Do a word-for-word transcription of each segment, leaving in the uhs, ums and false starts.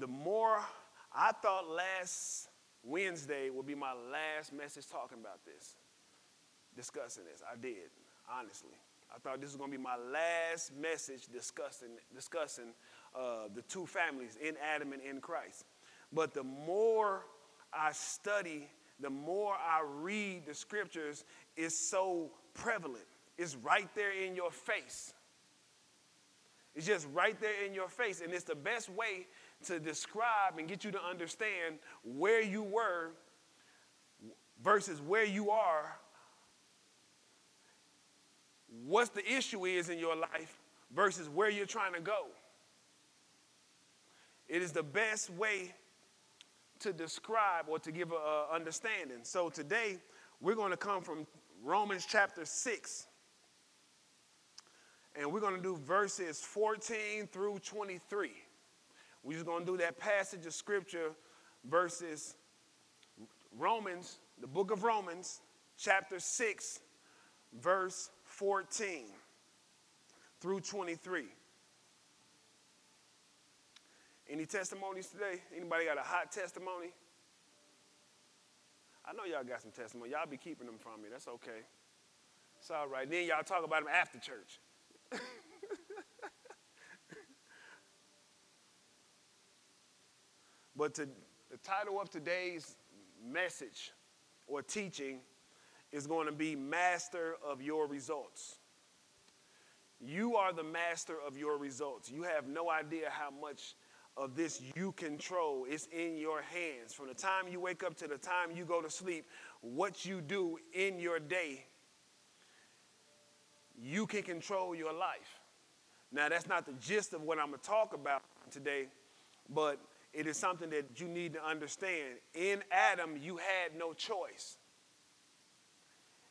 the more I thought last Wednesday would be my last message talking about this, discussing this. I did, honestly. I thought this was going to be my last message discussing discussing uh, the two families in Adam and in Christ. But the more I study, the more I read the scriptures, it's so prevalent. It's right there in your face. It's just right there in your face. And it's the best way to describe and get you to understand where you were versus where you are, what the issue is in your life versus where you're trying to go. It is the best way to describe or to give an understanding. So today, we're going to come from Romans chapter six. And we're going to do verses fourteen through twenty-three. We're just going to do that passage of scripture, verses Romans, the book of Romans, chapter six, verse fourteen through twenty-three. Any testimonies today? Anybody got a hot testimony? I know y'all got some testimony. Y'all be keeping them from me. That's okay. It's all right. Then y'all talk about them after church. But to, the title of today's message or teaching is going to be Master of Your Results. You are the master of your results. You have no idea how much of this you control. It's in your hands. From the time you wake up to the time you go to sleep, what you do in your day, you can control your life. Now, that's not the gist of what I'm going to talk about today, but it is something that you need to understand. In Adam, you had no choice.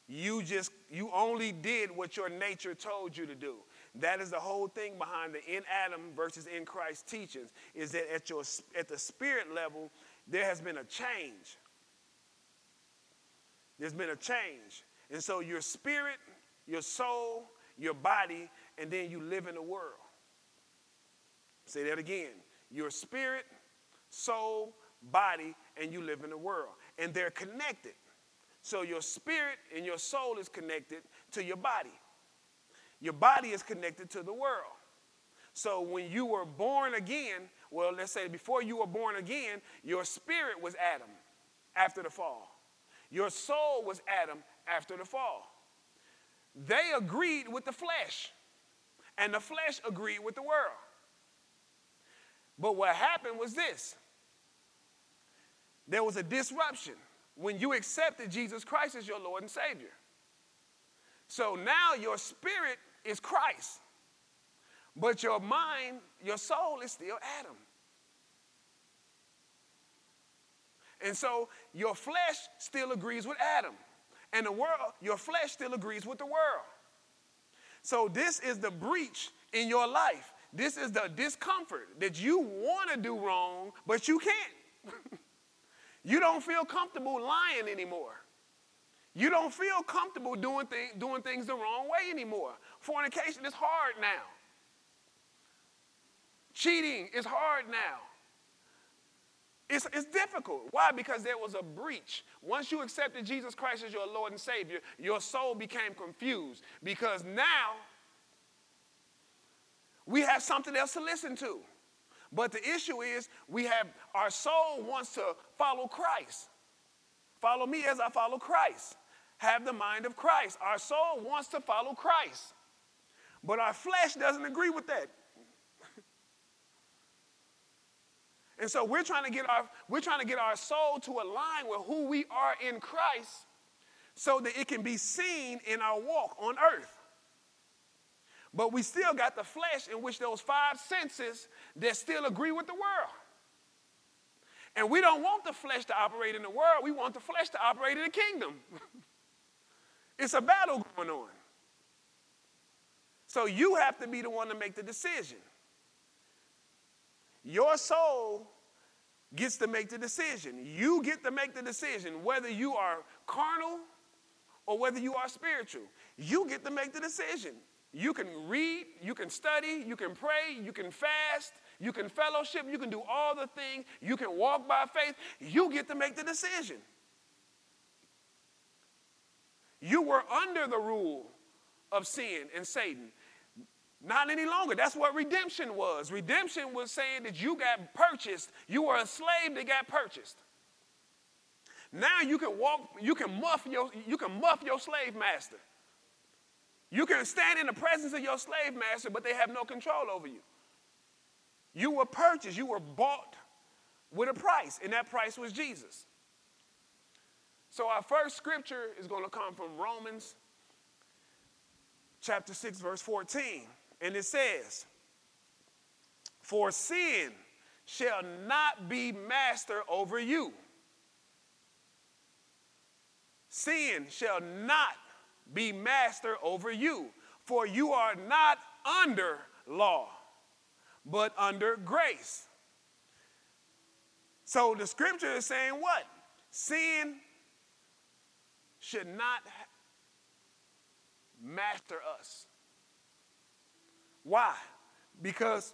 You just, you only did what your nature told you to do. That is the whole thing behind the in Adam versus in Christ teachings, is that at your at the spirit level, there has been a change. There's been a change. And so your spirit, your soul, your body, and then you live in the world. Say that again. Your spirit, soul, body, and you live in the world. And they're connected. So your spirit and your soul is connected to your body. Your body is connected to the world. So when you were born again, well, let's say before you were born again, your spirit was Adam after the fall. Your soul was Adam after the fall. They agreed with the flesh, and the flesh agreed with the world. But what happened was this. There was a disruption when you accepted Jesus Christ as your Lord and Savior. So now your spirit is Christ, but your mind, your soul is still Adam. And so your flesh still agrees with Adam. And the world, your flesh still agrees with the world. So this is the breach in your life. This is the discomfort that you want to do wrong, but you can't. You don't feel comfortable lying anymore. You don't feel comfortable doing, th- doing things the wrong way anymore. Fornication is hard now. Cheating is hard now. It's, it's difficult. Why? Because there was a breach. Once you accepted Jesus Christ as your Lord and Savior, your soul became confused because now we have something else to listen to. But the issue is we have our soul wants to follow Christ. Follow me as I follow Christ. Have the mind of Christ. Our soul wants to follow Christ. But our flesh doesn't agree with that. And so we're trying to get our we're trying to get our soul to align with who we are in Christ so that it can be seen in our walk on earth. But we still got the flesh in which those five senses that still agree with the world. And we don't want the flesh to operate in the world. We want the flesh to operate in the kingdom. It's a battle going on. So you have to be the one to make the decision. Your soul gets to make the decision. You get to make the decision whether you are carnal or whether you are spiritual. You get to make the decision. You can read, you can study, you can pray, you can fast, you can fellowship, you can do all the things, you can walk by faith. You get to make the decision. You were under the rule of sin and Satan. Not any longer. That's what redemption was. Redemption was saying that you got purchased. You were a slave that got purchased. Now you can walk, you can muff your, you can muff your slave master. You can stand in the presence of your slave master, but they have no control over you. You were purchased. You were bought with a price, and that price was Jesus. So our first scripture is going to come from Romans chapter six, verse fourteen. And it says, "For sin shall not be master over you." Sin shall not be master over you, for you are not under law, but under grace. So the scripture is saying what? Sin should not master us. Why? Because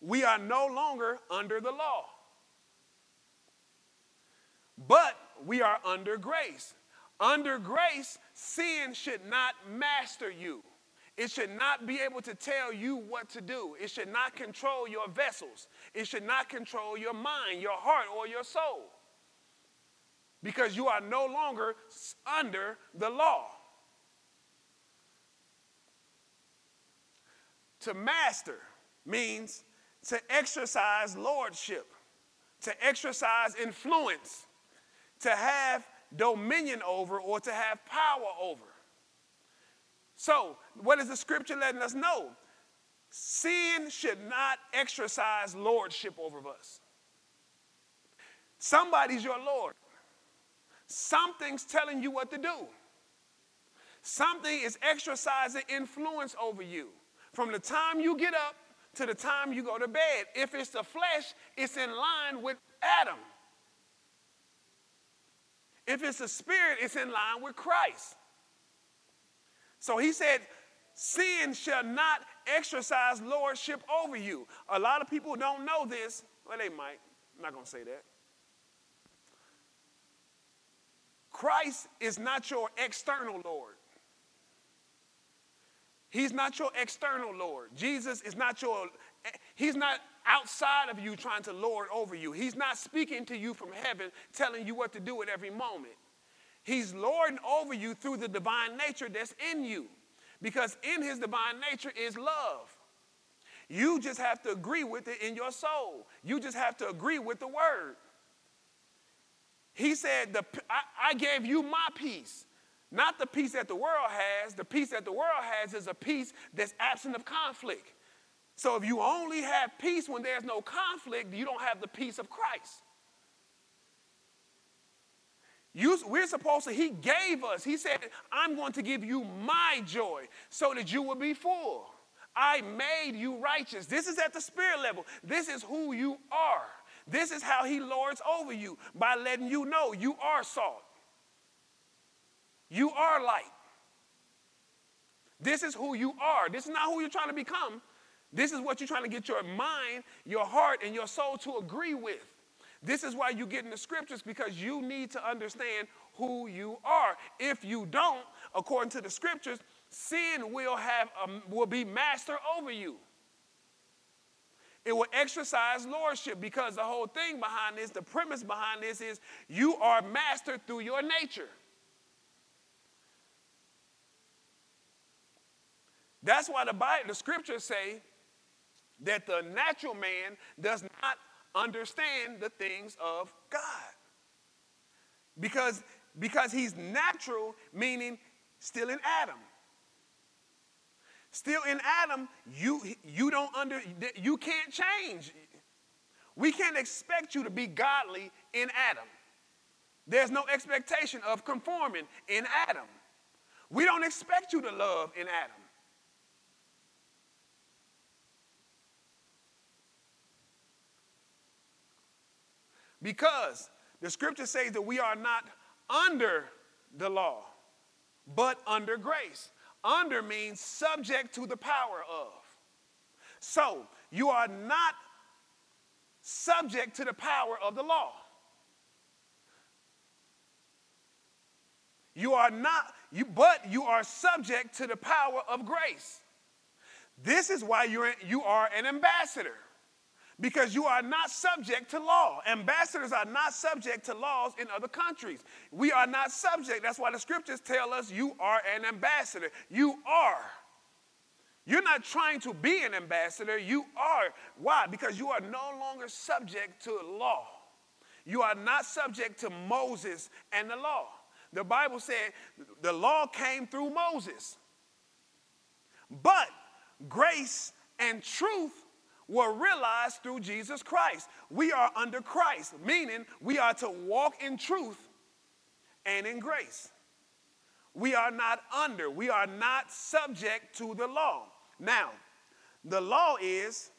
we are no longer under the law, but we are under grace. Under grace, sin should not master you. It should not be able to tell you what to do. It should not control your vessels. It should not control your mind, your heart, or your soul. Because you are no longer under the law. To master means to exercise lordship, to exercise influence, to have dominion over, or to have power over. So, what is the scripture letting us know? Sin should not exercise lordship over us. Somebody's your Lord. Something's telling you what to do. Something is exercising influence over you. From the time you get up to the time you go to bed, if it's the flesh, it's in line with Adam. If it's the spirit, it's in line with Christ. So he said, sin shall not exercise lordship over you. A lot of people don't know this. Well, they might. I'm not going to say that. Christ is not your external Lord. He's not your external Lord. Jesus is not your, he's not outside of you trying to lord over you. He's not speaking to you from heaven, telling you what to do at every moment. He's lording over you through the divine nature that's in you, because in his divine nature is love. You just have to agree with it in your soul. You just have to agree with the word. He said, the, I, I gave you my peace. Not the peace that the world has. The peace that the world has is a peace that's absent of conflict. So if you only have peace when there's no conflict, you don't have the peace of Christ. You, we're supposed to, he gave us, he said, I'm going to give you my joy so that you will be full. I made you righteous. This is at the spirit level. This is who you are. This is how he lords over you, by letting you know you are salt. You are light. This is who you are. This is not who you're trying to become. This is what you're trying to get your mind, your heart, and your soul to agree with. This is why you get in the scriptures, because you need to understand who you are. If you don't, according to the scriptures, sin will have a, will be master over you. It will exercise lordship, because the whole thing behind this, the premise behind this is you are mastered through your nature. That's why the Bible, the scriptures say that the natural man does not understand the things of God. Because, because he's natural, meaning still in Adam. Still in Adam, you, you, don't under, you can't change. We can't expect you to be godly in Adam. There's no expectation of conforming in Adam. We don't expect you to love in Adam. Because the scripture says that we are not under the law, but under grace. Under means subject to the power of. So you are not subject to the power of the law. You are not, you, but you are subject to the power of grace. This is why you're, you are an ambassador, because you are not subject to law. Ambassadors are not subject to laws in other countries. We are not subject. That's why the scriptures tell us you are an ambassador. You are. You're not trying to be an ambassador. You are. Why? Because you are no longer subject to law. You are not subject to Moses and the law. The Bible said the law came through Moses, but grace and truth were realized through Jesus Christ. We are under Christ, meaning we are to walk in truth and in grace. We are not under, we are not subject to the law. Now, the law is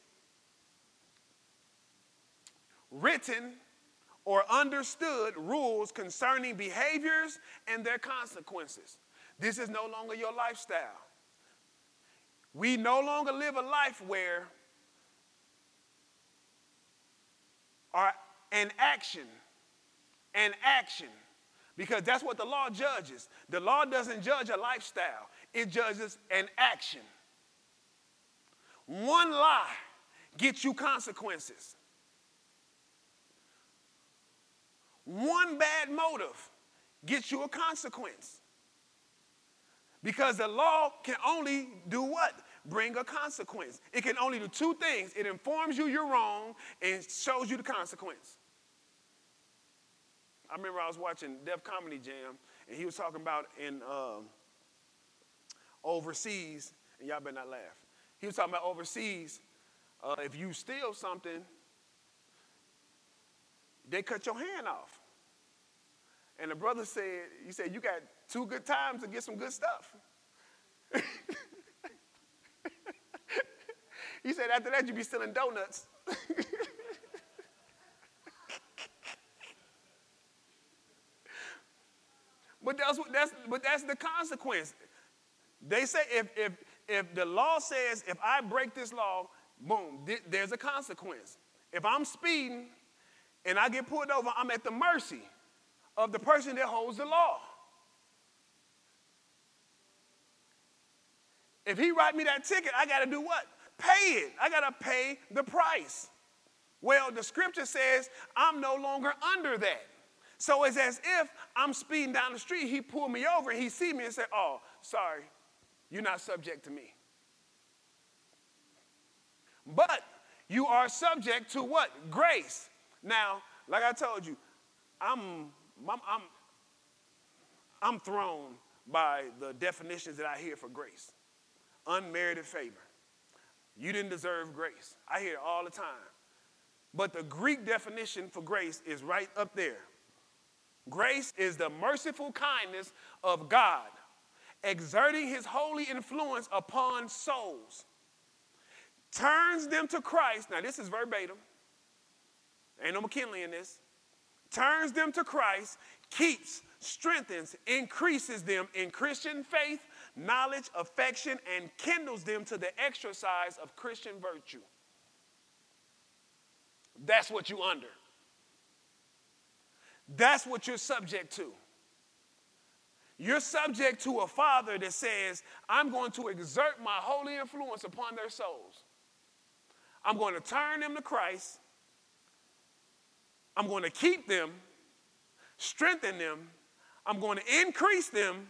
written or understood rules concerning behaviors and their consequences. This is no longer your lifestyle. We no longer live a life where our, an action, an action, because that's what the law judges. The law doesn't judge a lifestyle. It judges an action. One lie gets you consequences. One bad motive gets you a consequence. Because the law can only do what? Bring a consequence. It can only do two things. It informs you you're wrong and shows you the consequence. I remember I was watching Def Comedy Jam, and he was talking about in um, overseas, and y'all better not laugh. He was talking about overseas, uh, if you steal something, they cut your hand off. And the brother said, he said, you got two good times to get some good stuff. He said, after that, you be stealing donuts. But that's, that's, but that's the consequence. They say if, if, if the law says, if I break this law, boom, th- there's a consequence. If I'm speeding and I get pulled over, I'm at the mercy of the person that holds the law. If he write me that ticket, I got to do what? Pay it. I got to pay the price. Well, the scripture says I'm no longer under that. So it's as if I'm speeding down the street, he pulled me over, and he see me and said, oh, sorry, you're not subject to me. But you are subject to what? Grace. Now, like I told you, I'm, I'm, I'm, I'm thrown by the definitions that I hear for grace. Unmerited favor. You didn't deserve grace. I hear it all the time. But the Greek definition for grace is right up there. Grace is the merciful kindness of God, exerting his holy influence upon souls, turns them to Christ. Now, this is verbatim. Ain't no McKinley in this. Turns them to Christ, keeps, strengthens, increases them in Christian faith, knowledge, affection, and kindles them to the exercise of Christian virtue. That's what you under. That's what you're subject to. You're subject to a father that says, I'm going to exert my holy influence upon their souls. I'm going to turn them to Christ. I'm going to keep them, strengthen them. I'm going to increase them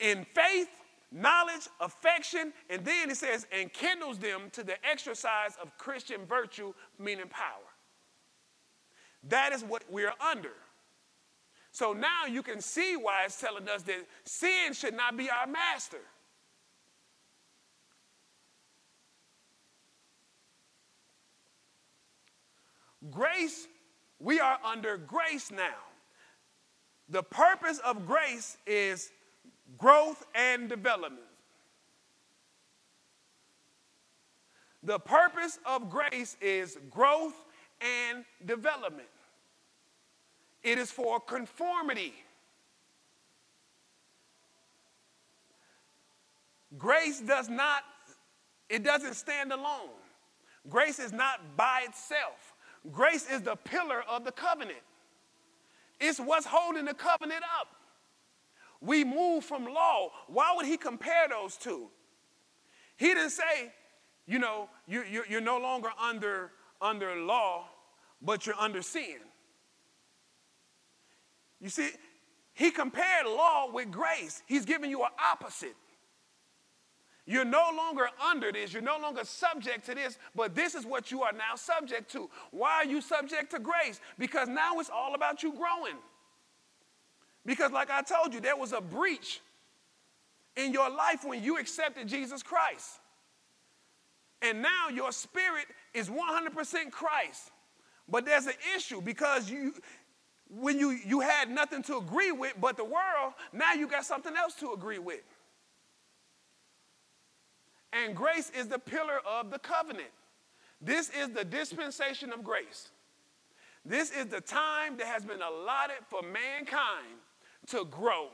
in faith, knowledge, affection, and then it says, and kindles them to the exercise of Christian virtue, meaning power. That is what we're under. So now you can see why it's telling us that sin should not be our master. Grace, we are under grace now. The purpose of grace is growth and development. The purpose of grace is growth and development. It is for conformity. Grace does not, it doesn't stand alone. Grace is not by itself. Grace is the pillar of the covenant. It's what's holding the covenant up. We move from law. Why would he compare those two? He didn't say, you know, you, you, you're no longer under, under law, but you're under sin. You see, he compared law with grace. He's giving you an opposite. You're no longer under this. You're no longer subject to this, but this is what you are now subject to. Why are you subject to grace? Because now it's all about you growing. Because like I told you, there was a breach in your life when you accepted Jesus Christ. And now your spirit is one hundred percent Christ. But there's an issue because you, when you, you had nothing to agree with but the world, now you got something else to agree with. And grace is the pillar of the covenant. This is the dispensation of grace. This is the time that has been allotted for mankind to grow.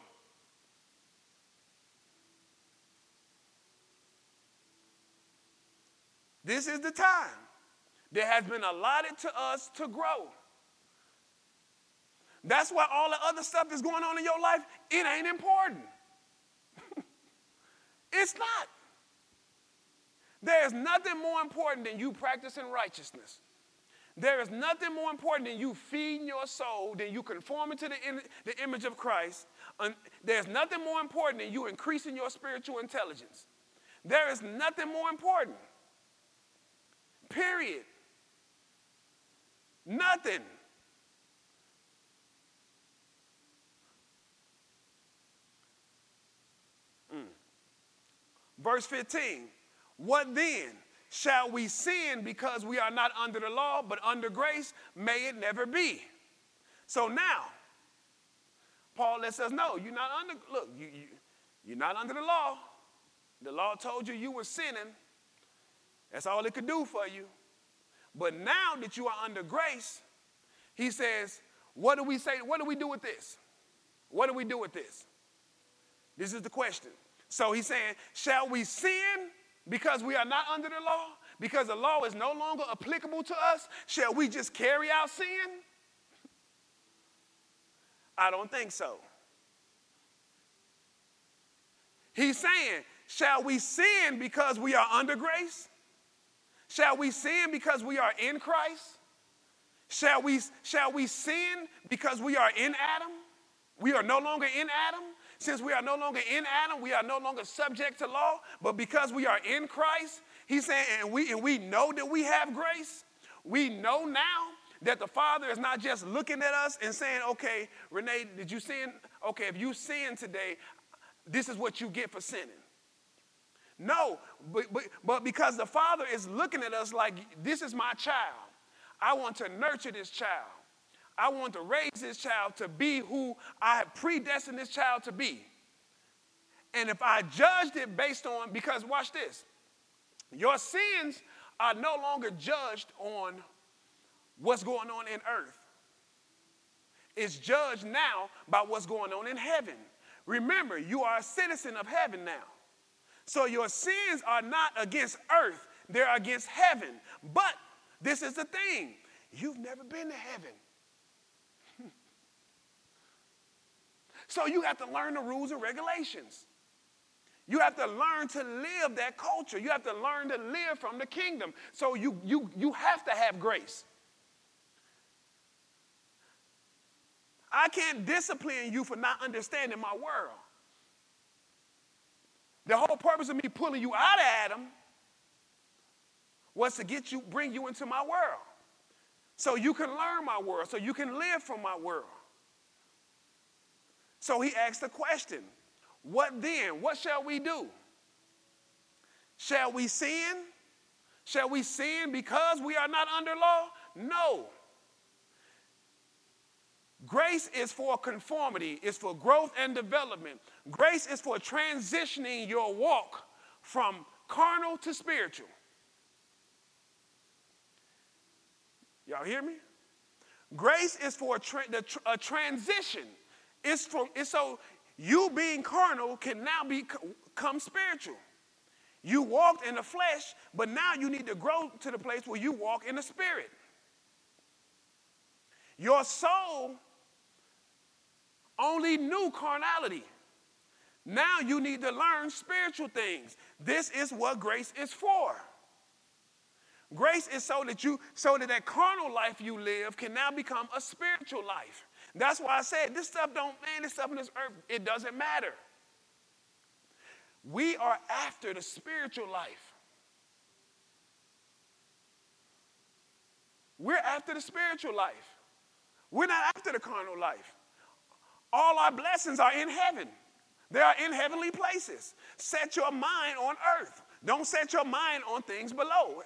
This is the time that has been allotted to us to grow. That's why all the other stuff that's going on in your life, it ain't important. It's not. There is nothing more important than you practicing righteousness. There is nothing more important than you feeding your soul, than you conforming to the, in, the image of Christ. Un, there's nothing more important than you increasing your spiritual intelligence. There is nothing more important. Period. Nothing. Mm. Verse fifteen, what then? Shall we sin because we are not under the law, but under grace? May it never be. So now, Paul lets us know, you're not under, look, you, you, you're not under the law. The law told you you were sinning. That's all it could do for you. But now that you are under grace, he says, what do we say? What do we do with this? What do we do with this? This is the question. So he's saying, shall we sin? Because we are not under the law, because the law is no longer applicable to us, shall we just carry out sin? I don't think so. He's saying, shall we sin because we are under grace? Shall we sin because we are in Christ? Shall we, shall we sin because we are in Adam? We are no longer in Adam. Since we are no longer in Adam, we are no longer subject to law, but because we are in Christ, he's saying, and we, and we know that we have grace, we know now that the Father is not just looking at us and saying, okay, Renee, did you sin? Okay, if you sin today, this is what you get for sinning. No, but, but, but because the Father is looking at us like, this is my child. I want to nurture this child. I want to raise this child to be who I have predestined this child to be. And if I judged it based on, because watch this, your sins are no longer judged on what's going on in earth. It's judged now by what's going on in heaven. Remember, you are a citizen of heaven now. So your sins are not against earth, they're against heaven. But this is the thing, you've never been to heaven. So you have to learn the rules and regulations. You have to learn to live that culture. You have to learn to live from the kingdom. So you, you, you have to have grace. I can't discipline you for not understanding my world. The whole purpose of me pulling you out of Adam was to get you, bring you into my world. So you can learn my world, so you can live from my world. So he asked the question, what then? What shall we do? Shall we sin? Shall we sin because we are not under law? No. Grace is for conformity. It's for growth and development. Grace is for transitioning your walk from carnal to spiritual. Y'all hear me? Grace is for a, tra- a transition. It's, from, it's so you being carnal can now become spiritual. You walked in the flesh, but now you need to grow to the place where you walk in the spirit. Your soul only knew carnality. Now you need to learn spiritual things. This is what grace is for. Grace is so that you, so that that carnal life you live can now become a spiritual life. That's why I said this stuff don't, man, this stuff in this earth, it doesn't matter. We are after the spiritual life. We're after the spiritual life. We're not after the carnal life. All our blessings are in heaven. They are in heavenly places. Set your mind on earth. Don't set your mind on things below.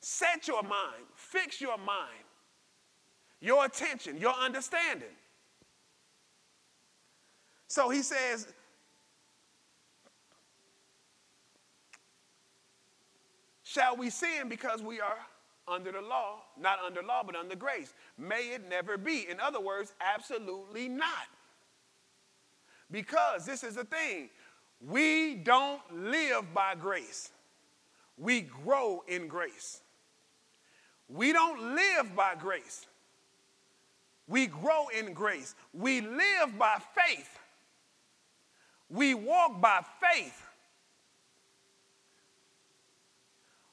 Set your mind. Fix your mind. Your attention, your understanding. So he says, shall we sin because we are under the law? Not under law, but under grace. May it never be. In other words, absolutely not. Because this is the thing. We don't live by grace. We grow in grace. We don't live by grace. We grow in grace. We live by faith. We walk by faith.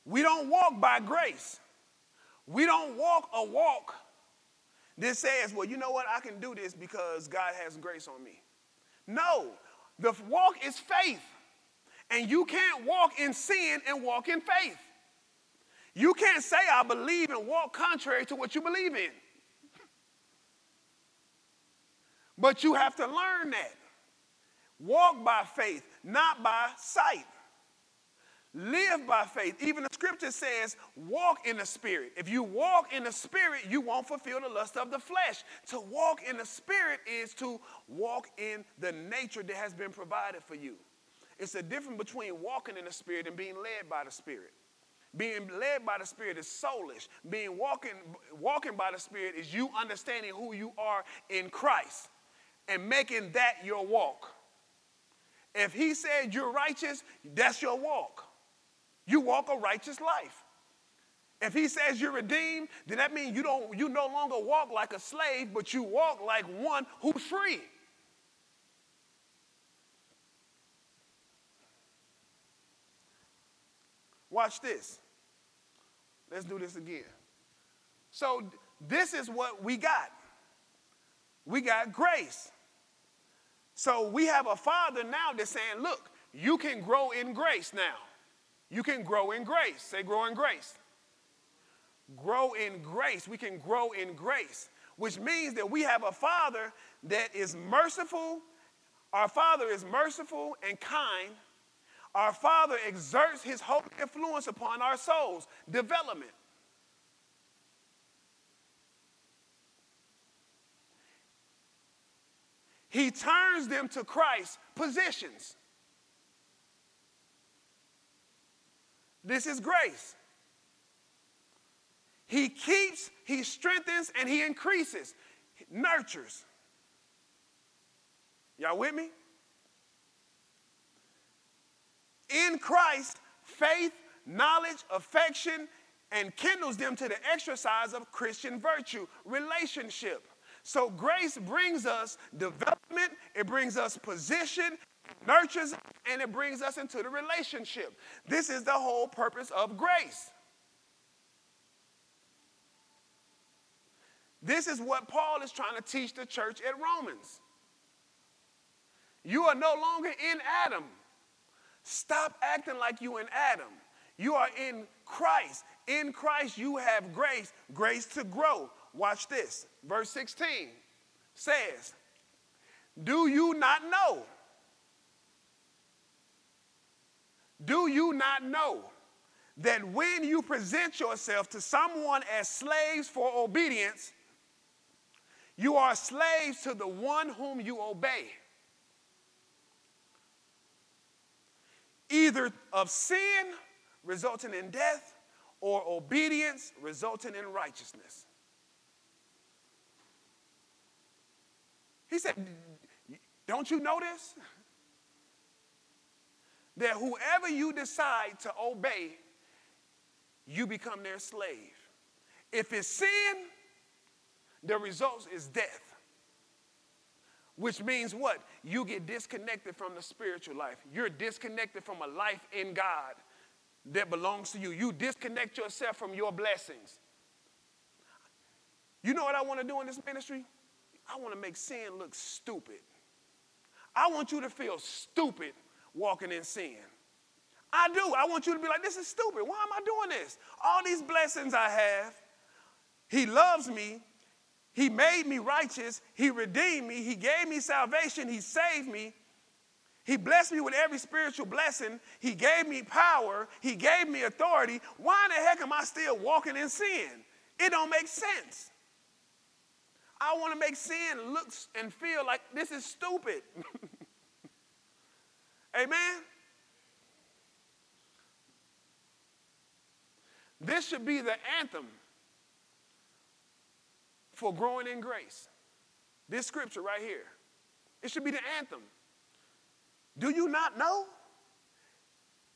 We don't walk by grace. We don't walk a walk that says, well, you know what? I can do this because God has grace on me. No, the walk is faith. And you can't walk in sin and walk in faith. You can't say, I believe, and walk contrary to what you believe in. But you have to learn that. Walk by faith, not by sight. Live by faith. Even the scripture says, walk in the spirit. If you walk in the spirit, you won't fulfill the lust of the flesh. To walk in the spirit is to walk in the nature that has been provided for you. It's the difference between walking in the spirit and being led by the spirit. Being led by the spirit is soulish. Being walking, walking by the spirit is you understanding who you are in Christ and making that your walk. If he said you're righteous, that's your walk. You walk a righteous life. If he says you're redeemed, then that means you don't, you no longer walk like a slave, but you walk like one who's free. Watch this. Let's do this again. So this is what we got. We got grace. So we have a father now that's saying, look, you can grow in grace now. You can grow in grace. Say, grow in grace. Grow in grace. We can grow in grace, which means that we have a father that is merciful. Our father is merciful and kind. Our father exerts his holy influence upon our souls. Development. He turns them to Christ. Positions. This is grace. He keeps, he strengthens, and he increases, he nurtures. Y'all with me? In Christ, faith, knowledge, affection, and kindles them to the exercise of Christian virtue, relationship. So grace brings us development, it brings us position, nurtures, and it brings us into the relationship. This is the whole purpose of grace. This is what Paul is trying to teach the church at Romans. You are no longer in Adam. Stop acting like you in Adam. You are in Christ. In Christ you have grace, grace to grow. Watch this. Verse sixteen says, do you not know? Do you not know that when you present yourself to someone as slaves for obedience, you are slaves to the one whom you obey, either of sin, resulting in death, or obedience, resulting in righteousness? He said, don't you know this? that whoever you decide to obey, you become their slave. If it's sin, the result is death. Which means what? You get disconnected from the spiritual life. You're disconnected from a life in God that belongs to you. You disconnect yourself from your blessings. You know what I want to do in this ministry? I want to make sin look stupid. I want you to feel stupid walking in sin. I do. I want you to be like, this is stupid. Why am I doing this? All these blessings I have. He loves me. He made me righteous. He redeemed me. He gave me salvation. He saved me. He blessed me with every spiritual blessing. He gave me power. He gave me authority. Why in the heck am I still walking in sin? It don't make sense. I want to make sin look and feel like this is stupid. Amen? This should be the anthem for growing in grace. This scripture right here. It should be the anthem. Do you not know?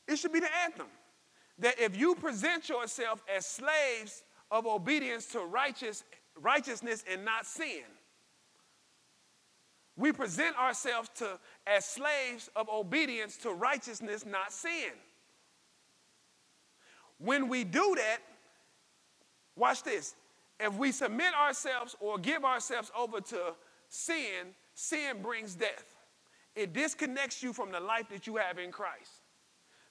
It should be the anthem that if you present yourself as slaves of obedience to righteous, righteousness and not sin, we present ourselves to as slaves of obedience to righteousness, not sin. When we do that, watch this. If we submit ourselves or give ourselves over to sin, sin brings death. It disconnects you from the life that you have in Christ.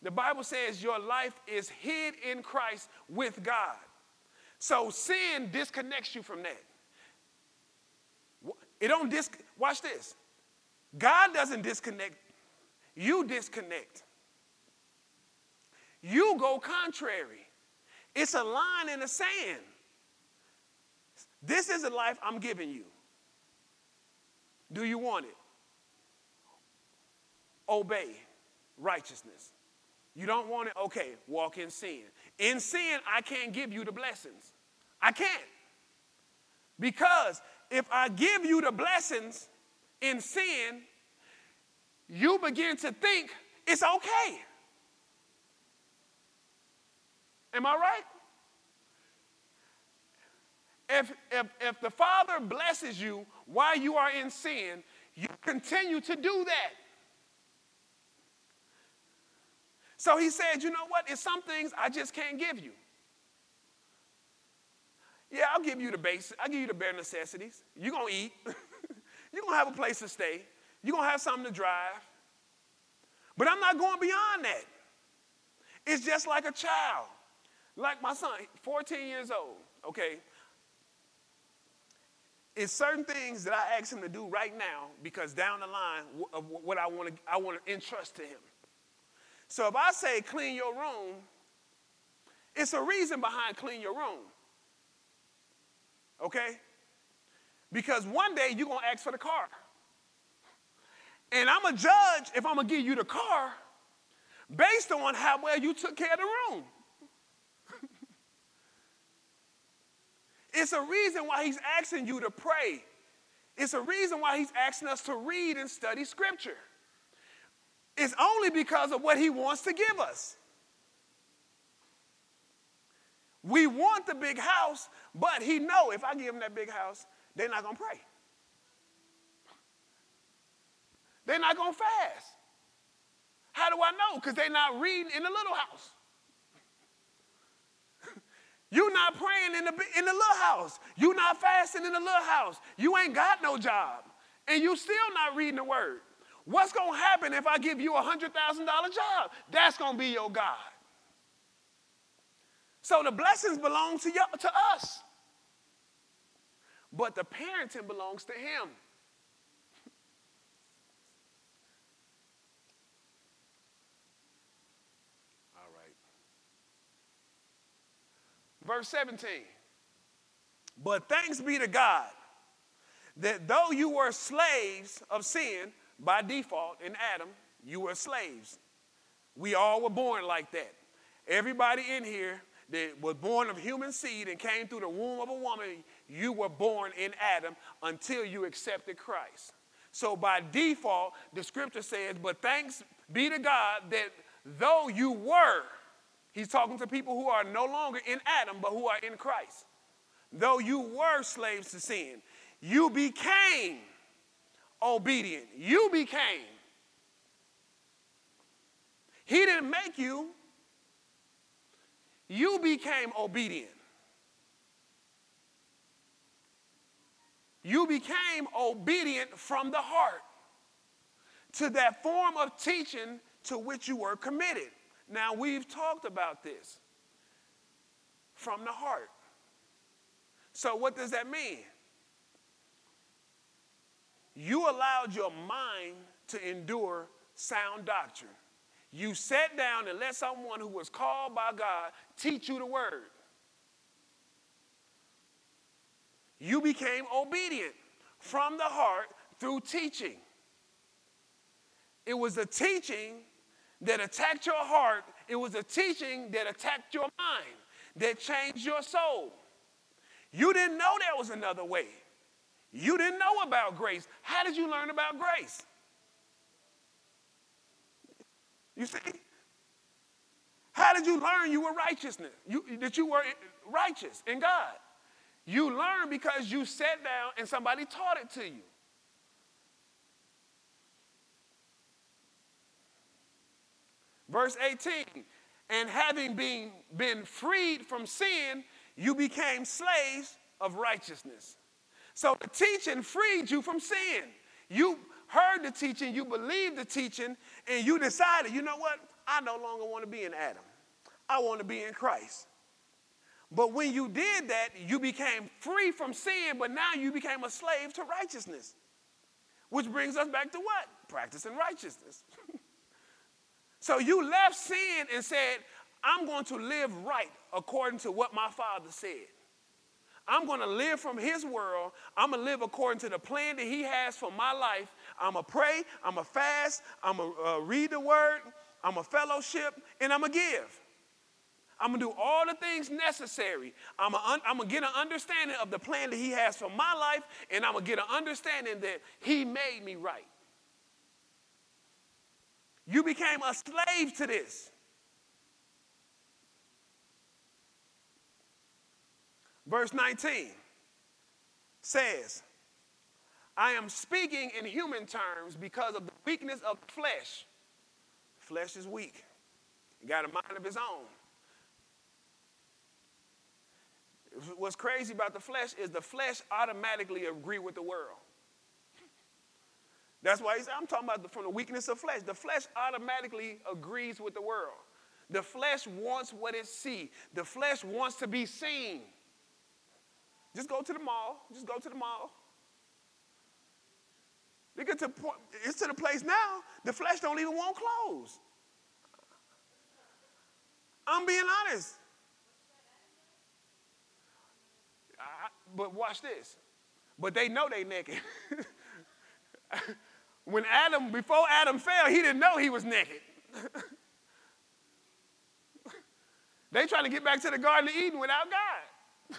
The Bible says your life is hid in Christ with God. So sin disconnects you from that. It don't dis- watch this. God doesn't disconnect. You disconnect. You go contrary. It's a line in the sand. This is the life I'm giving you. Do you want it? Obey righteousness. You don't want it? Okay, walk in sin. In sin, I can't give you the blessings. I can't. Because if I give you the blessings in sin, you begin to think it's okay. Am I right? If, if, if the Father blesses you while you are in sin, you continue to do that. So he said, you know what? It's some things I just can't give you. Yeah, I'll give you the basics. I'll give you the bare necessities. You're going to eat. You're going to have a place to stay. You're going to have something to drive. But I'm not going beyond that. It's just like a child. Like my son, fourteen years old, okay? It's certain things that I ask him to do right now because down the line of what I want to I want to entrust to him. So if I say clean your room, it's a reason behind clean your room, okay? Because one day you're going to ask for the car. And I'm a judge if I'm going to give you the car based on how well you took care of the room. It's a reason why he's asking you to pray. It's a reason why he's asking us to read and study scripture. It's only because of what he wants to give us. We want the big house, but he know if I give them that big house, they're not going to pray. They're not going to fast. How do I know? Because they're not reading in the little house. You're not praying in the, in the little house. You're not fasting in the little house. You ain't got no job. And you still not reading the word. What's going to happen if I give you a one hundred thousand dollars job? That's going to be your God. So the blessings belong to, your, to us. But the parenting belongs to him. Verse seventeen, but thanks be to God that though you were slaves of sin, by default in Adam, you were slaves. We all were born like that. Everybody in here that was born of human seed and came through the womb of a woman, you were born in Adam until you accepted Christ. So by default, the scripture says, but thanks be to God that though you were, he's talking to people who are no longer in Adam, but who are in Christ. Though you were slaves to sin, you became obedient. You became. He didn't make you. You became obedient. You became obedient from the heart to that form of teaching to which you were committed. Now, we've talked about this from the heart. So what does that mean? You allowed your mind to endure sound doctrine. You sat down and let someone who was called by God teach you the word. You became obedient from the heart through teaching. It was a teaching that attacked your heart. It was a teaching that attacked your mind, that changed your soul. You didn't know there was another way. You didn't know about grace. How did you learn about grace? You see? How did you learn you were righteousness? You, that you were righteous in God? You learned because you sat down and somebody taught it to you. Verse eighteen, and having been, been freed from sin, you became slaves of righteousness. So the teaching freed you from sin. You heard the teaching, you believed the teaching, and you decided, you know what? I no longer want to be in Adam. I want to be in Christ. But when you did that, you became free from sin, but now you became a slave to righteousness, which brings us back to what? Practicing righteousness. So you left sin and said, I'm going to live right according to what my Father said. I'm going to live from his world. I'm going to live according to the plan that he has for my life. I'm going to pray. I'm going to fast. I'm going to uh, read the word. I'm going to fellowship. And I'm going to give. I'm going to do all the things necessary. I'm going un- to get an understanding of the plan that he has for my life. And I'm going to get an understanding that he made me right. You became a slave to this. Verse nineteen says, I am speaking in human terms because of the weakness of the flesh. Flesh is weak. It got a mind of its own. What's crazy about the flesh is the flesh automatically agree with the world. That's why he said, I'm talking about the, from the weakness of flesh. The flesh automatically agrees with the world. The flesh wants what it sees. The flesh wants to be seen. Just go to the mall. Just go to the mall. They get to point, it's to the place now. The flesh don't even want clothes. I'm being honest. I, but watch this. But they know they naked. When Adam, before Adam fell, he didn't know he was naked. They trying to get back to the Garden of Eden without God.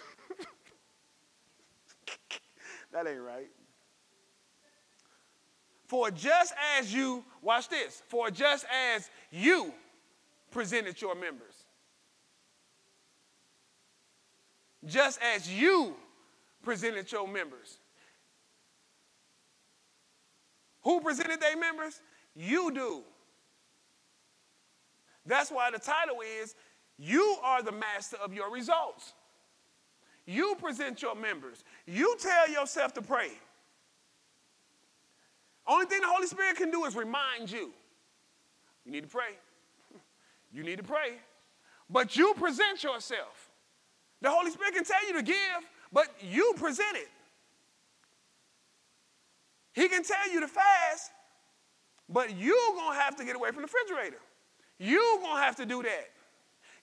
That ain't right. For just as you, watch this, for just as you presented your members. Just as you presented your members. Who presented their members? You do. That's why the title is, you are the master of your results. You present your members. You tell yourself to pray. Only thing the Holy Spirit can do is remind you. You need to pray. You need to pray. But you present yourself. The Holy Spirit can tell you to give, but you present it. He can tell you to fast, but you're going to have to get away from the refrigerator. You're going to have to do that.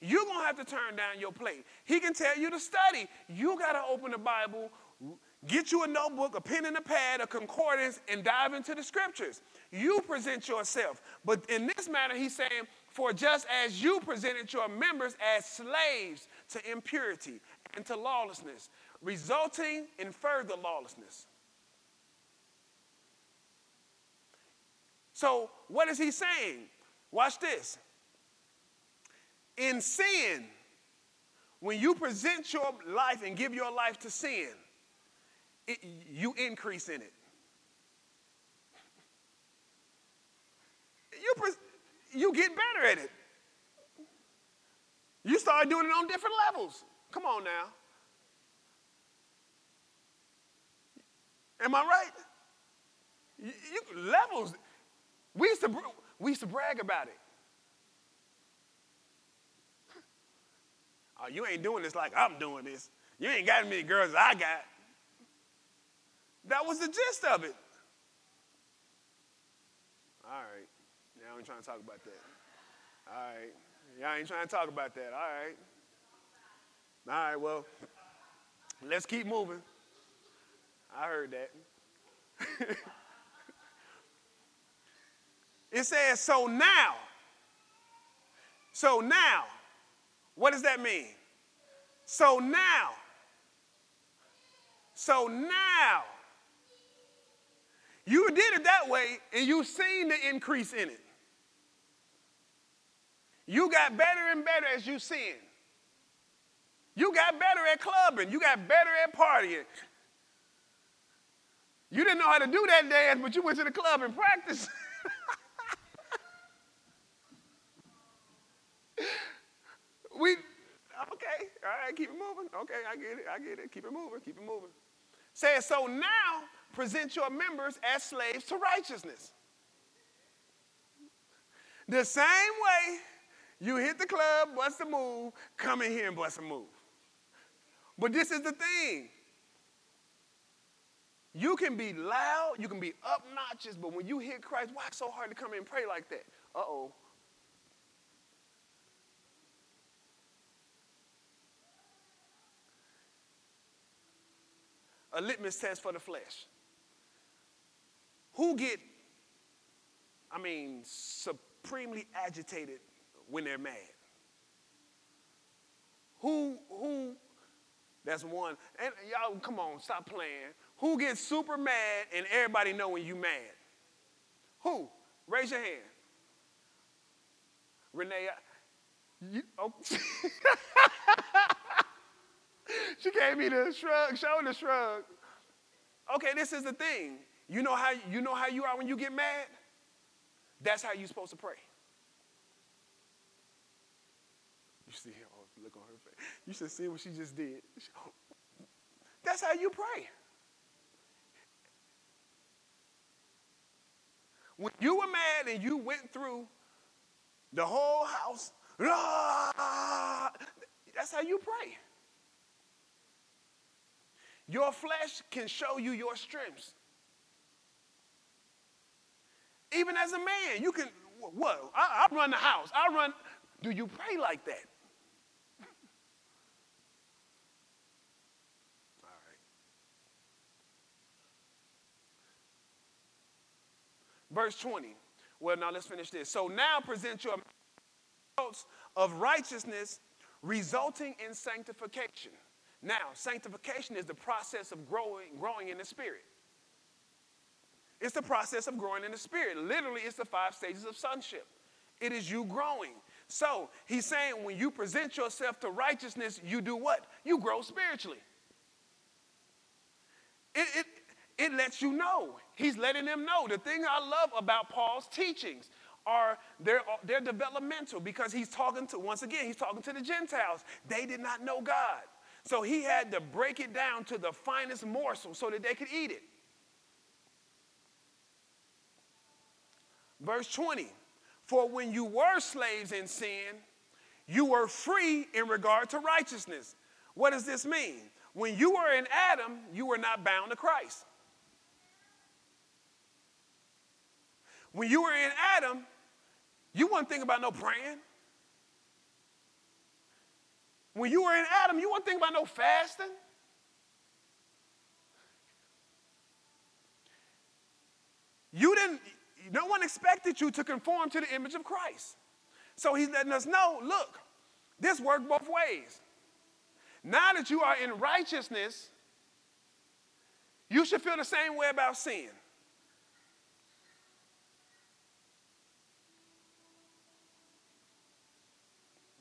You're going to have to turn down your plate. He can tell you to study. You got to open the Bible, get you a notebook, a pen and a pad, a concordance, and dive into the scriptures. You present yourself. But in this matter, he's saying, for just as you presented your members as slaves to impurity and to lawlessness, resulting in further lawlessness. So what is he saying? Watch this. In sin, when you present your life and give your life to sin, it, you increase in it. You, pre- you get better at it. You start doing it on different levels. Come on now. Am I right? You, you, levels. We used, to, we used to brag about it. Oh, you ain't doing this like I'm doing this. You ain't got as many girls as I got. That was the gist of it. All right. Y'all ain't trying to talk about that. All right. Y'all ain't trying to talk about that. All right. All right, well, let's keep moving. I heard that. It says, so now. So now. What does that mean? So now. So now. You did it that way, and you've seen the increase in it. You got better and better as you sinned. You got better at clubbing. You got better at partying. You didn't know how to do that dance, but you went to the club and practiced. We, okay, all right, keep it moving. Okay, I get it, I get it. Keep it moving, keep it moving. Says, so now present your members as slaves to righteousness. The same way you hit the club, bust a move, come in here and bust a move. But this is the thing. You can be loud, you can be obnoxious, but when you hit Christ, why it's so hard to come in and pray like that? Uh-oh. A litmus test for the flesh. Who get, I mean, supremely agitated when they're mad? Who, who, that's one. And y'all, come on, stop playing. Who gets super mad and everybody know when you mad? Who? Raise your hand. Renee, I, you, oh. She gave me the shrug, shoulder shrug. Okay, this is the thing. You know how you know how you are when you get mad? That's how you're supposed to pray. You see her look on her face. You should see what she just did. That's how you pray. When you were mad and you went through the whole house, that's how you pray. Your flesh can show you your strengths. Even as a man, you can, whoa, I, I run the house. I run. Do you pray like that? All right. Verse twenty. Well, now let's finish this. So now present your results of righteousness resulting in sanctification. Now, sanctification is the process of growing, growing in the Spirit. It's the process of growing in the Spirit. Literally, it's the five stages of sonship. It is you growing. So, he's saying when you present yourself to righteousness, you do what? You grow spiritually. It, it, it lets you know. He's letting them know. The thing I love about Paul's teachings are they're, they're developmental because he's talking to, once again, he's talking to the Gentiles. They did not know God. So he had to break it down to the finest morsel so that they could eat it. Verse twenty, for when you were slaves in sin, you were free in regard to righteousness. What does this mean? When you were in Adam, you were not bound to Christ. When you were in Adam, you weren't thinking about no praying. When you were in Adam, you weren't thinking about no fasting. You didn't, no one expected you to conform to the image of Christ. So he's letting us know, look, this worked both ways. Now that you are in righteousness, you should feel the same way about sin.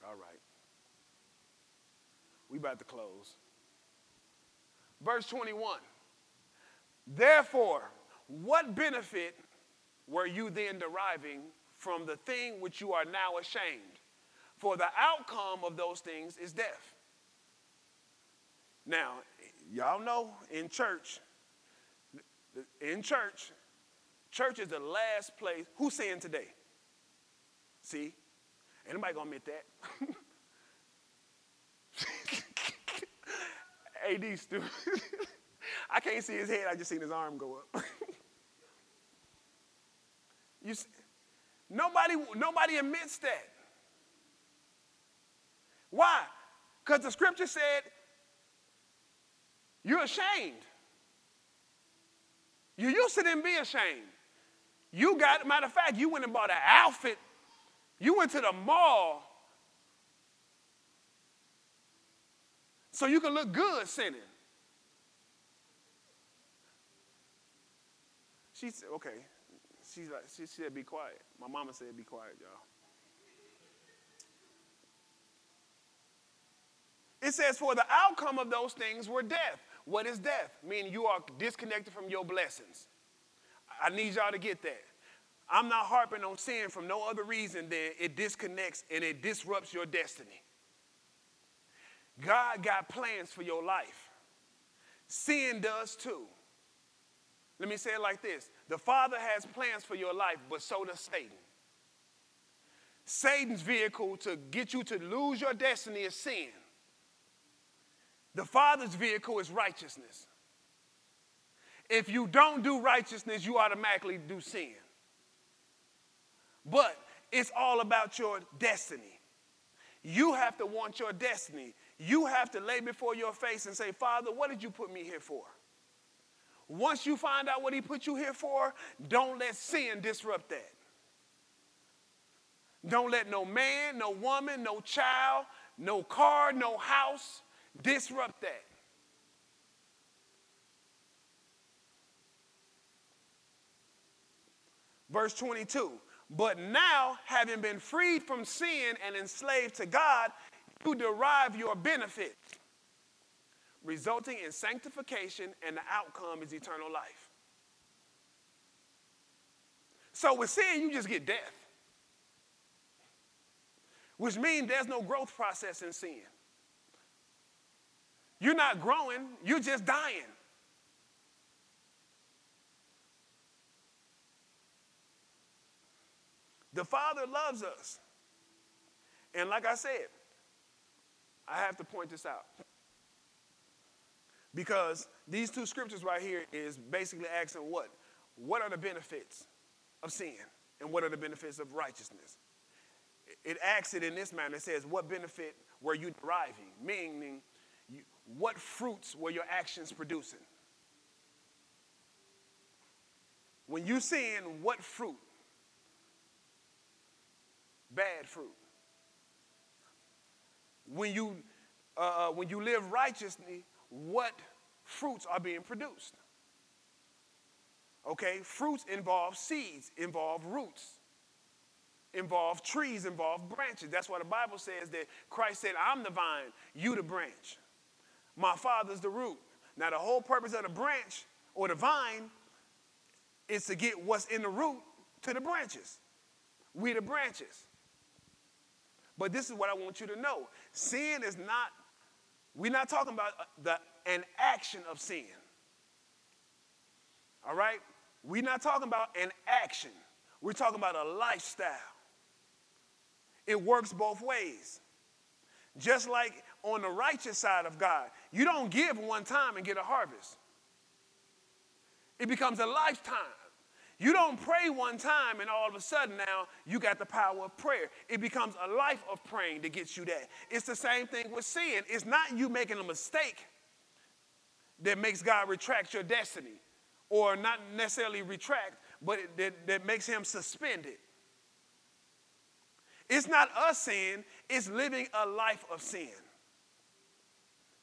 All right. about to close. Verse twenty-one. Therefore, what benefit were you then deriving from the thing which you are now ashamed? For the outcome of those things is death. Now, y'all know in church, in church, church is the last place. Who's saying today? See? Ain't nobody gonna admit that. A D stupid. I can't see his head. I just seen his arm go up. You see, nobody, nobody admits that. Why? Because the scripture said, you're ashamed. You used to then be ashamed. You got, matter of fact, you went and bought an outfit. You went to the mall so you can look good sinning. She said, okay. She's like, she said, be quiet. My mama said, be quiet, y'all. It says, for the outcome of those things were death. What is death? Meaning you are disconnected from your blessings. I need y'all to get that. I'm not harping on sin from no other reason than it disconnects and it disrupts your destiny. God got plans for your life. Sin does too. Let me say it like this. The Father has plans for your life, but so does Satan. Satan's vehicle to get you to lose your destiny is sin. The Father's vehicle is righteousness. If you don't do righteousness, you automatically do sin. But it's all about your destiny. You have to want your destiny. You have to lay before your face and say, Father, what did you put me here for? Once you find out what he put you here for, don't let sin disrupt that. Don't let no man, no woman, no child, no car, no house disrupt that. Verse twenty-two, but now having been freed from sin and enslaved to God, you derive your benefit, resulting in sanctification, and the outcome is eternal life. So with sin, you just get death, which means there's no growth process in sin. You're not growing, you're just dying. The Father loves us. And like I said, I have to point this out. Because these two scriptures right here is basically asking what? What are the benefits of sin? And what are the benefits of righteousness? It asks it in this manner. It says, what benefit were you deriving? Meaning, you, what fruits were your actions producing? When you sin, what fruit? Bad fruit. When you, uh, when you live righteously, what fruits are being produced? Okay, fruits involve seeds, involve roots, involve trees, involve branches. That's why the Bible says that Christ said, I'm the vine, you the branch. My Father's the root. Now, the whole purpose of the branch or the vine is to get what's in the root to the branches. We the branches. But this is what I want you to know. Sin is not We're not talking about the, an action of sin. All right? We're not talking about an action. We're talking about a lifestyle. It works both ways. Just like on the righteous side of God, you don't give one time and get a harvest. It becomes a lifetime. You don't pray one time and all of a sudden now you got the power of prayer. It becomes a life of praying to get you that. It's the same thing with sin. It's not you making a mistake that makes God retract your destiny, or not necessarily retract, but it, that, that makes him suspend it. It's not us sin. It's living a life of sin.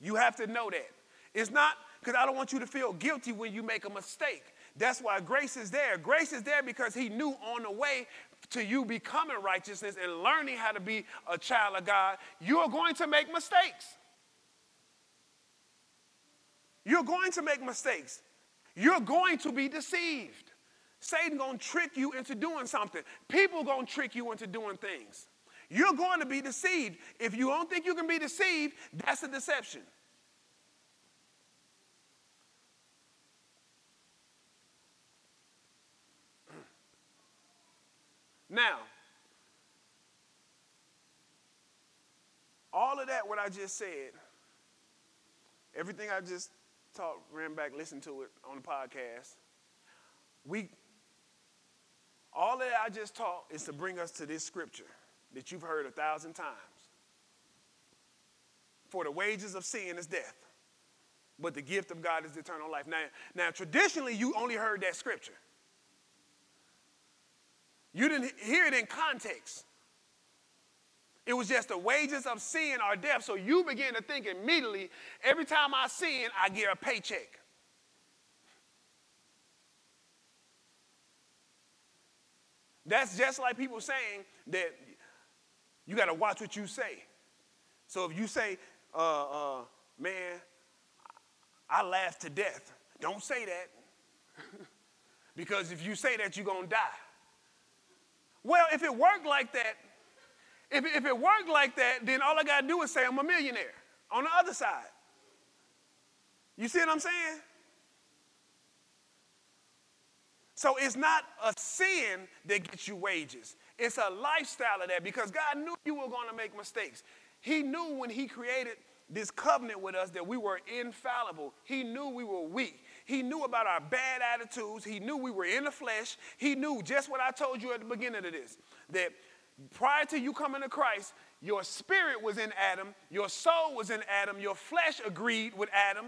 You have to know that. It's not, because I don't want you to feel guilty when you make a mistake. That's why grace is there. Grace is there because he knew on the way to you becoming righteousness and learning how to be a child of God, you are going to make mistakes. You're going to make mistakes. You're going to be deceived. Satan going to trick you into doing something. People going to trick you into doing things. You're going to be deceived. If you don't think you can be deceived, that's a deception. Now, all of that, what I just said, everything I just taught, ran back, listened to it on the podcast, we, all that I just taught is to bring us to this scripture that you've heard a thousand times. For the wages of sin is death, but the gift of God is eternal life. Now, now traditionally, you only heard that scripture. You didn't hear it in context. It was just the wages of sin are death. So you begin to think immediately, every time I sin, I get a paycheck. That's just like people saying that you got to watch what you say. So if you say, uh, uh, man, I laugh to death, don't say that. Because if you say that, you're going to die. Well, if it worked like that, if, if it worked like that, then all I got to do is say I'm a millionaire on the other side. You see what I'm saying? So it's not a sin that gets you wages. It's a lifestyle of that, because God knew you were going to make mistakes. He knew when he created this covenant with us that we were infallible. He knew we were weak. He knew about our bad attitudes. He knew we were in the flesh. He knew just what I told you at the beginning of this, that prior to you coming to Christ, your spirit was in Adam, your soul was in Adam, your flesh agreed with Adam,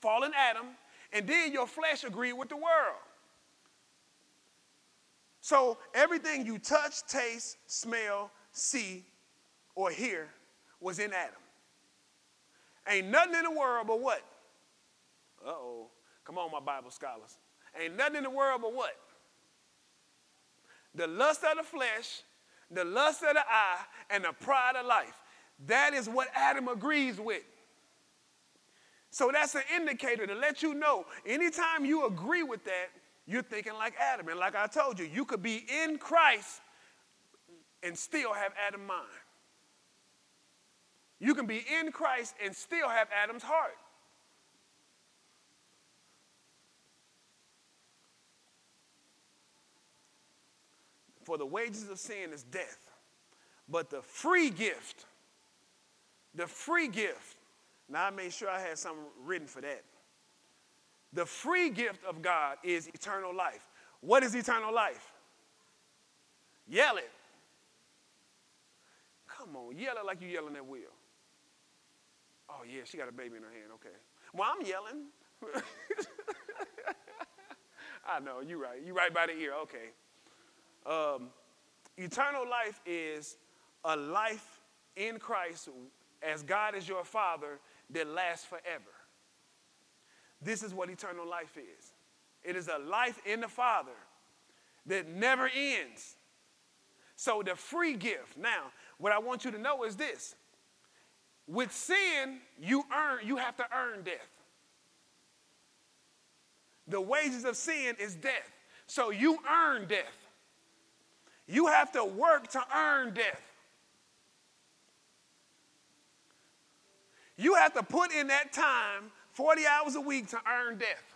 fallen Adam, and then your flesh agreed with the world. So everything you touch, taste, smell, see, or hear was in Adam. Ain't nothing in the world but what? Uh-oh. Come on, my Bible scholars. Ain't nothing in the world but what? The lust of the flesh, the lust of the eye, and the pride of life. That is what Adam agrees with. So that's an indicator to let you know, anytime you agree with that, you're thinking like Adam. And like I told you, you could be in Christ and still have Adam's mind. You can be in Christ and still have Adam's heart. For the wages of sin is death, but the free gift, the free gift, now I made sure I had something written for that. The free gift of God is eternal life. What is eternal life? Yell it. Come on, yell it like you're yelling at Will. Oh, yeah, she got a baby in her hand, okay. Well, I'm yelling. I know, you're right. You're right by the ear, okay. Um, eternal life is a life in Christ as God is your Father that lasts forever. This is what eternal life is. It is a life in the Father that never ends. So the free gift. Now, what I want you to know is this. With sin, you earn, you have to earn death. The wages of sin is death. So you earn death. You have to work to earn death. You have to put in that time, forty hours a week, to earn death.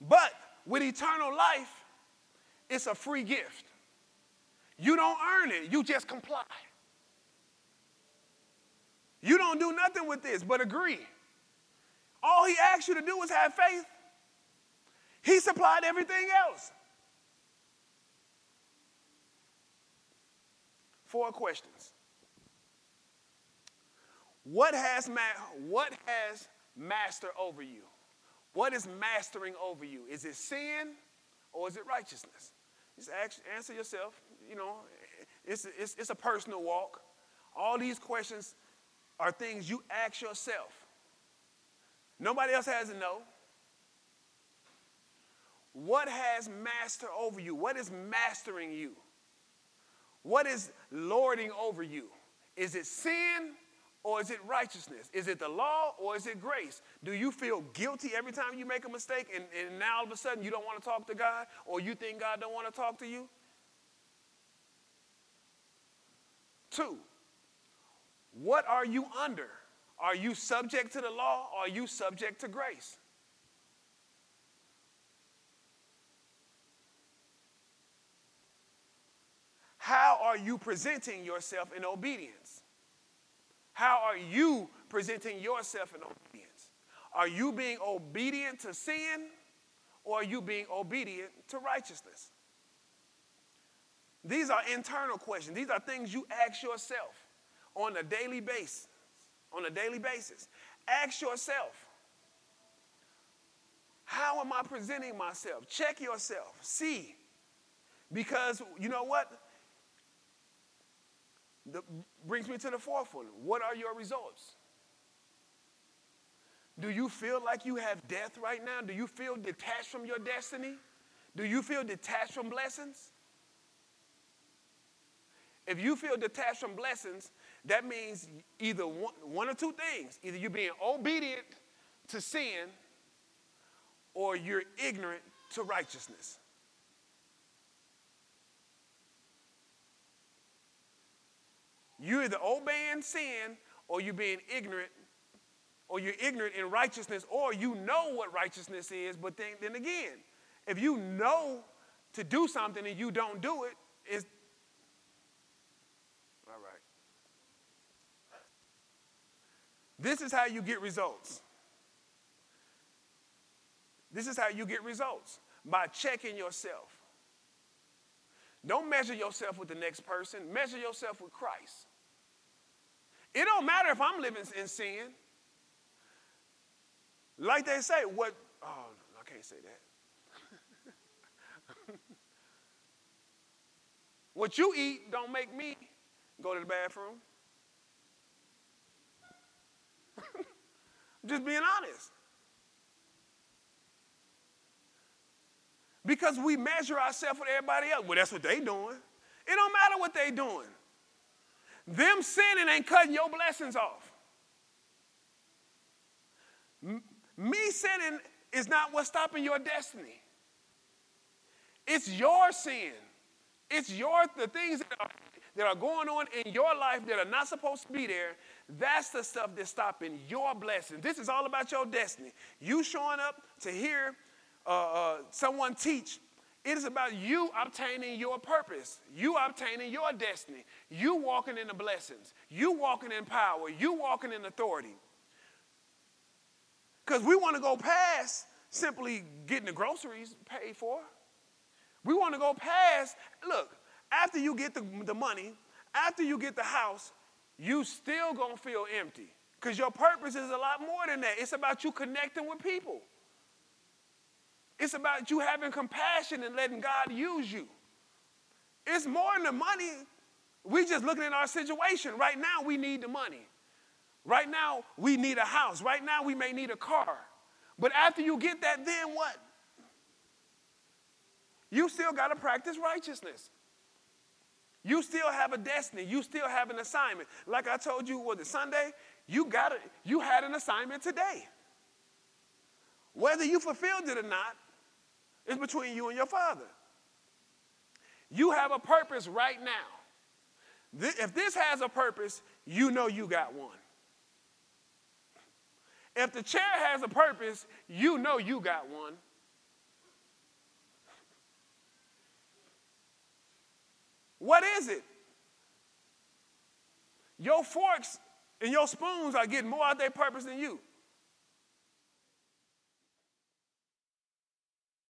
But with eternal life, it's a free gift. You don't earn it, you just comply. You don't do nothing with this but agree. All he asks you to do is have faith. He supplied everything else. Four questions. What has, ma- what has master over you? What is mastering over you? Is it sin or is it righteousness? Just ask, answer yourself. You know, it's, it's, it's a personal walk. All these questions are things you ask yourself. Nobody else has to know. What has master over you? What is mastering you? What is lording over you? Is it sin or is it righteousness? Is it the law or is it grace? Do you feel guilty every time you make a mistake and, and now all of a sudden you don't want to talk to God or you think God don't want to talk to you? Two, what are you under? Are you subject to the law or are you subject to grace? How are you presenting yourself in obedience? How are you presenting yourself in obedience? Are you being obedient to sin or are you being obedient to righteousness? These are internal questions. These are things you ask yourself on a daily basis. On a daily basis. Ask yourself, how am I presenting myself? Check yourself. See. Because you know what? That brings me to the fourth one. What are your results? Do you feel like you have death right now? Do you feel detached from your destiny? Do you feel detached from blessings? If you feel detached from blessings, that means either one, one or two things. Either you're being obedient to sin or you're ignorant to righteousness. You're either obeying sin or you're being ignorant, or you're ignorant in righteousness, or you know what righteousness is, but then, then again, if you know to do something and you don't do it, it's all right. This is how you get results. This is how you get results, by checking yourself. Don't measure yourself with the next person. Measure yourself with Christ. It don't matter if I'm living in sin. Like they say, what, oh, I can't say that. What you eat don't make me go to the bathroom. I'm just being honest. Because we measure ourselves with everybody else. Well, that's what they doing. It don't matter what they doing. Them sinning ain't cutting your blessings off. M- me sinning is not what's stopping your destiny. It's your sin. It's your the things that are, that are going on in your life that are not supposed to be there. That's the stuff that's stopping your blessings. This is all about your destiny. You showing up to hear Uh, uh, someone teach. It is about you obtaining your purpose, you obtaining your destiny, you walking in the blessings, you walking in power, you walking in authority. Because we want to go past simply getting the groceries paid for. We want to go past, look, after you get the, the money, after you get the house, you still going to feel empty. Because your purpose is a lot more than that. It's about you connecting with people. It's about you having compassion and letting God use you. It's more than the money. We just looking at our situation. Right now, we need the money. Right now, we need a house. Right now, we may need a car. But after you get that, then what? You still got to practice righteousness. You still have a destiny. You still have an assignment. Like I told you, was it Sunday? You got it. You had an assignment today. Whether you fulfilled it or not, it's between you and your Father. You have a purpose right now. Th- if this has a purpose, you know you got one. If the chair has a purpose, you know you got one. What is it? Your forks and your spoons are getting more out of their purpose than you.